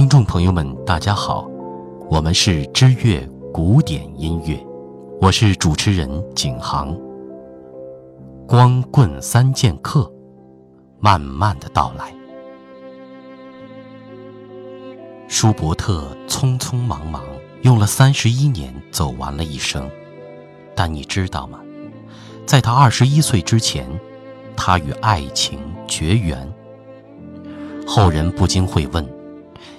听众朋友们大家好，我们是知乐古典音乐，我是主持人景航。光棍三剑客慢慢的到来。舒伯特匆匆忙忙用了31年走完了一生，但你知道吗？在他21岁之前，他与爱情绝缘。后人不禁会问，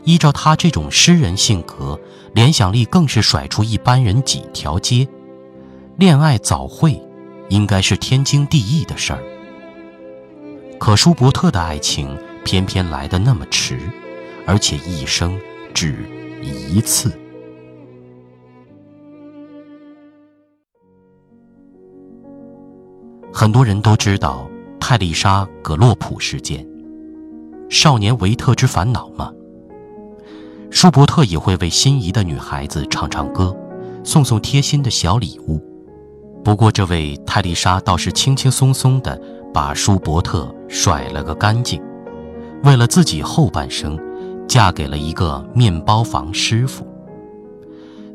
依照他这种诗人性格，联想力更是甩出一般人几条街，恋爱早会应该是天经地义的事儿。可舒伯特的爱情偏偏来得那么迟，而且一生只一次。很多人都知道泰丽莎·葛洛普事件，少年维特之烦恼吗？舒伯特也会为心仪的女孩子唱唱歌，送送贴心的小礼物。不过这位泰丽莎倒是轻轻松松地把舒伯特甩了个干净，为了自己后半生，嫁给了一个面包房师傅。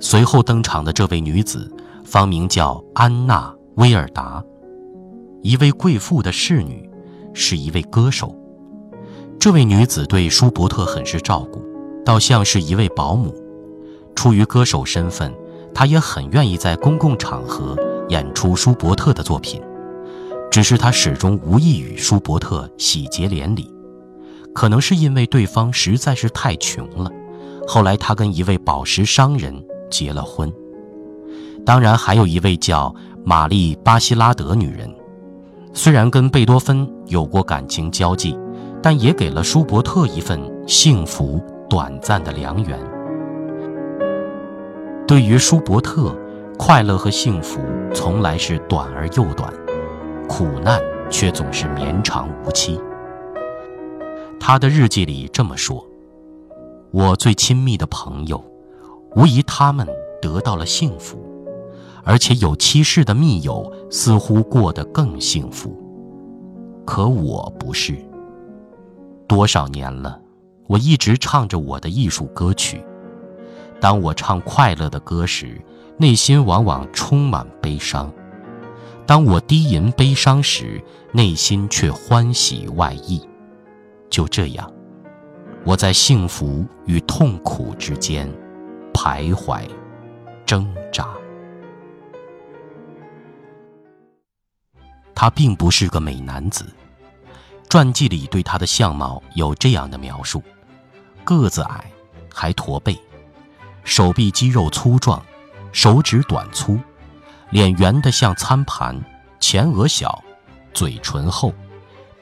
随后登场的这位女子，芳名叫安娜·威尔达，一位贵妇的侍女，是一位歌手。这位女子对舒伯特很是照顾，倒像是一位保姆。出于歌手身份，她也很愿意在公共场合演出舒伯特的作品，只是他始终无意与舒伯特喜结连理，可能是因为对方实在是太穷了。后来他跟一位宝石商人结了婚。当然还有一位叫玛丽·巴希拉德女人，虽然跟贝多芬有过感情交际，但也给了舒伯特一份幸福短暂的良缘。对于舒伯特，快乐和幸福从来是短而又短，苦难却总是绵长无期。他的日记里这么说，我最亲密的朋友，无疑他们得到了幸福，而且有妻室的密友似乎过得更幸福，可我不是。多少年了，我一直唱着我的艺术歌曲，当我唱快乐的歌时，内心往往充满悲伤，当我低吟悲伤时，内心却欢喜外溢。就这样，我在幸福与痛苦之间徘徊挣扎。他并不是个美男子，传记里对他的相貌有这样的描述，个子矮，还驼背，手臂肌肉粗壮，手指短粗，脸圆得像餐盘，前额小，嘴唇厚，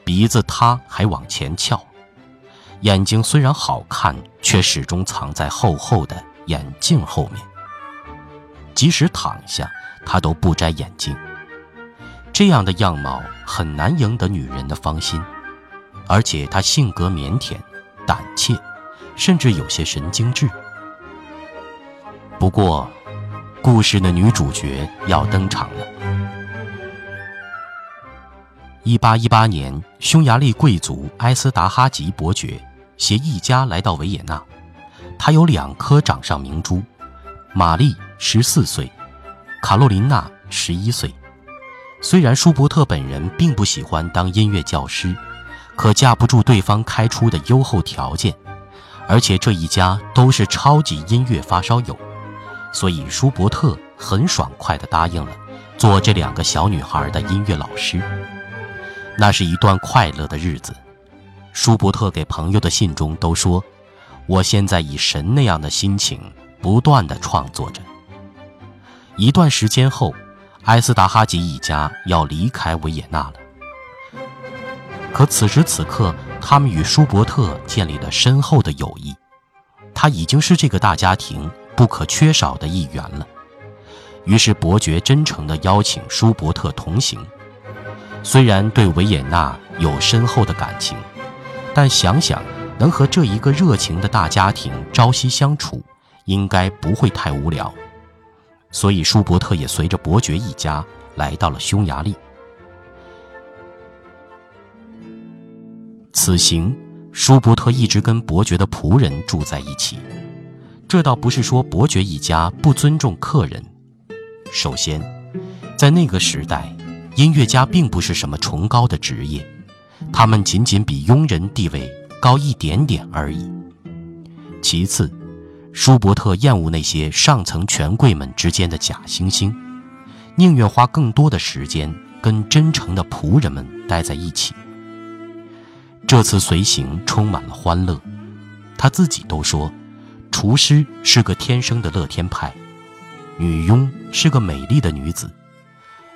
鼻子塌还往前翘，眼睛虽然好看，却始终藏在厚厚的眼镜后面，即使躺下他都不摘眼镜。这样的样貌很难赢得女人的芳心，而且他性格腼腆胆怯，甚至有些神经质。不过故事的女主角要登场了。1818年，匈牙利贵族埃斯达哈吉伯爵携一家来到维也纳，他有2颗掌上明珠，玛丽14岁，卡洛琳娜11岁。虽然舒伯特本人并不喜欢当音乐教师，可架不住对方开出的优厚条件，而且这一家都是超级音乐发烧友，所以舒伯特很爽快地答应了做这2个小女孩的音乐老师。那是一段快乐的日子，舒伯特给朋友的信中都说，我现在以神那样的心情不断地创作着。一段时间后，埃斯达哈吉一家要离开维也纳了，可此时此刻他们与舒伯特建立了深厚的友谊，他已经是这个大家庭不可缺少的一员了。于是伯爵真诚地邀请舒伯特同行，虽然对维也纳有深厚的感情，但想想能和这一个热情的大家庭朝夕相处，应该不会太无聊。所以舒伯特也随着伯爵一家来到了匈牙利。此行舒伯特一直跟伯爵的仆人住在一起，这倒不是说伯爵一家不尊重客人。首先，在那个时代，音乐家并不是什么崇高的职业，他们仅仅比佣人地位高一点点而已。其次，舒伯特厌恶那些上层权贵们之间的假惺惺，宁愿花更多的时间跟真诚的仆人们待在一起。这次随行充满了欢乐，他自己都说，厨师是个天生的乐天派，女佣是个美丽的女子，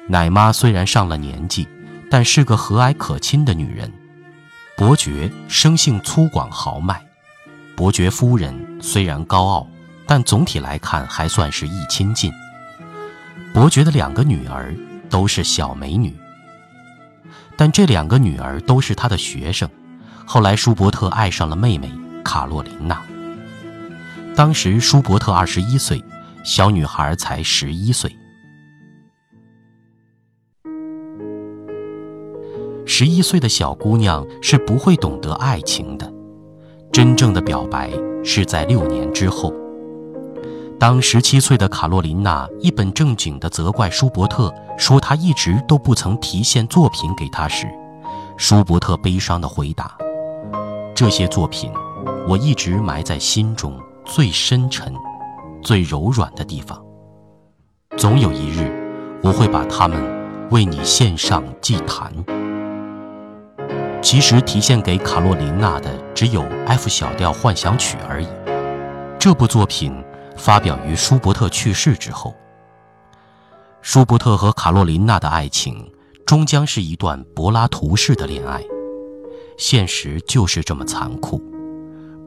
奶妈虽然上了年纪，但是个和蔼可亲的女人，伯爵生性粗犷豪迈，伯爵夫人虽然高傲，但总体来看还算是一亲近。伯爵的两个女儿都是小美女，但这两个女儿都是他的学生，后来舒伯特爱上了妹妹卡洛琳娜。当时舒伯特21岁，小女孩才11岁。11岁的小姑娘是不会懂得爱情的，真正的表白是在6年之后。当17岁的卡洛琳娜一本正经地责怪舒伯特，说他一直都不曾提献作品给她时，舒伯特悲伤地回答：“这些作品，我一直埋在心中最深沉、最柔软的地方。总有一日，我会把它们为你献上祭坛。”其实提献给卡洛琳娜的只有《F 小调幻想曲》而已。这部作品发表于舒伯特去世之后。舒伯特和卡洛琳娜的爱情终将是一段柏拉图式的恋爱。现实就是这么残酷，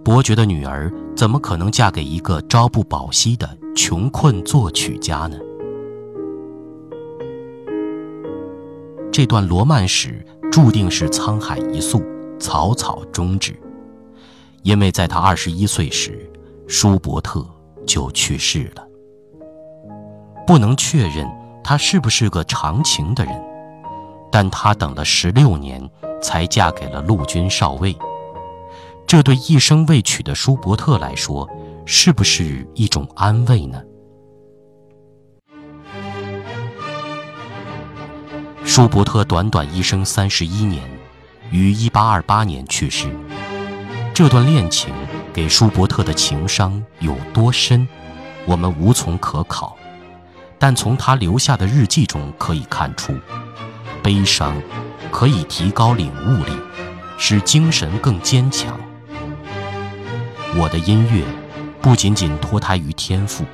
伯爵的女儿怎么可能嫁给一个朝不保夕的穷困作曲家呢？这段罗曼史注定是沧海一粟，草草终止，因为在他21岁时，舒伯特就去世了。不能确认他是不是个长情的人，但他等了16年才嫁给了陆军少尉，这对一生未娶的舒伯特来说，是不是一种安慰呢？舒伯特短短一生31年，于1828年去世。这段恋情给舒伯特的情伤有多深，我们无从可考，但从他留下的日记中可以看出，悲伤可以提高领悟力，使精神更坚强。我的音乐不仅仅脱胎于天赋，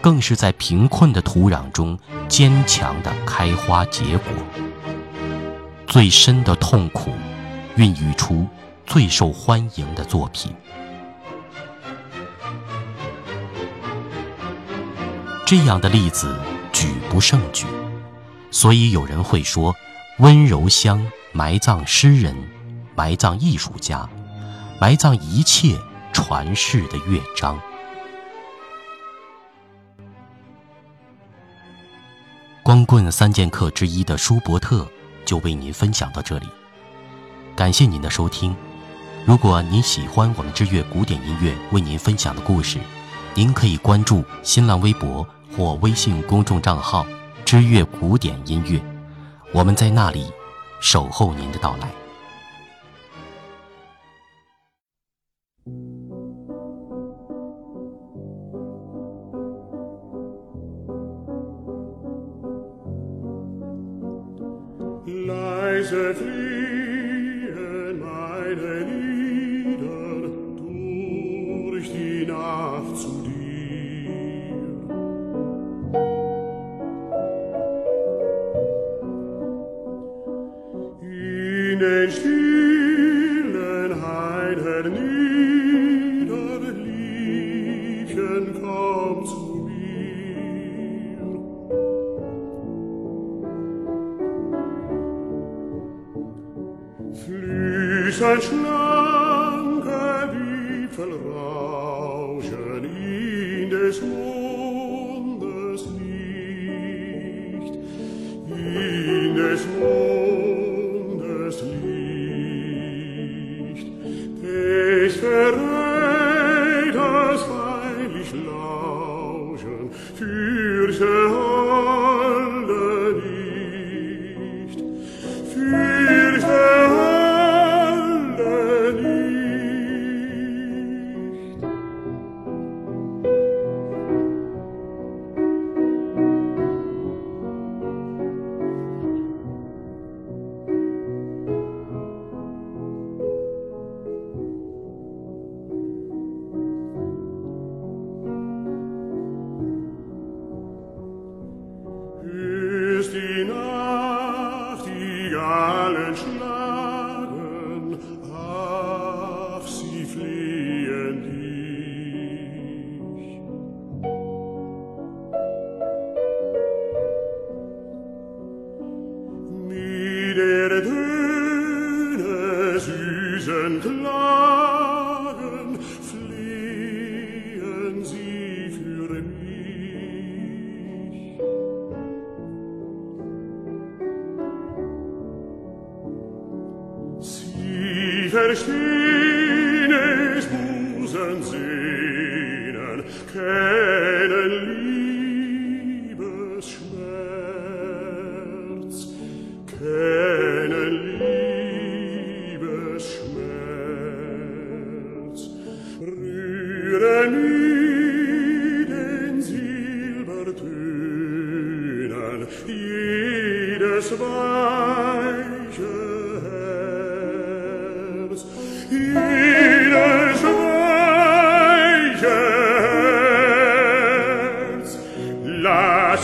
更是在贫困的土壤中坚强地开花结果。最深的痛苦孕育出最受欢迎的作品。这样的例子举不胜举，所以有人会说，温柔乡埋葬诗人，埋葬艺术家，埋葬一切传世的乐章。光棍三剑客之一的舒伯特就为您分享到这里，感谢您的收听。如果您喜欢我们知乐古典音乐为您分享的故事，您可以关注新浪微博或微信公众账号知乐古典音乐，我们在那里守候您的到来。Leise fliehen meine Lieder durch die Nacht zu dir. In den stillen Heiden nieder, Liebchen, komm zu mir.Flüsse, schlanke Wipfel rauschen in des Mondes Licht, in des Mondes Licht.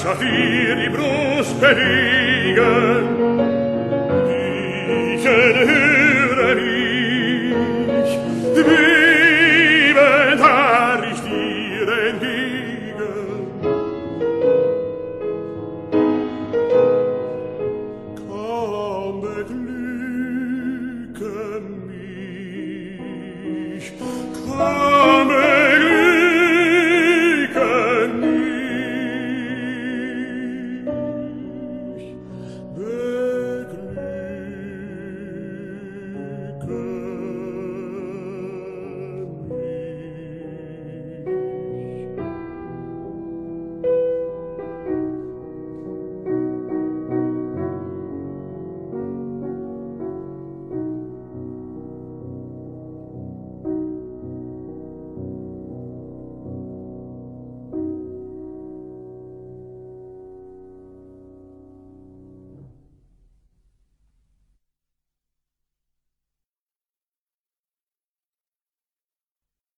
Schafir die Brust bewegen, die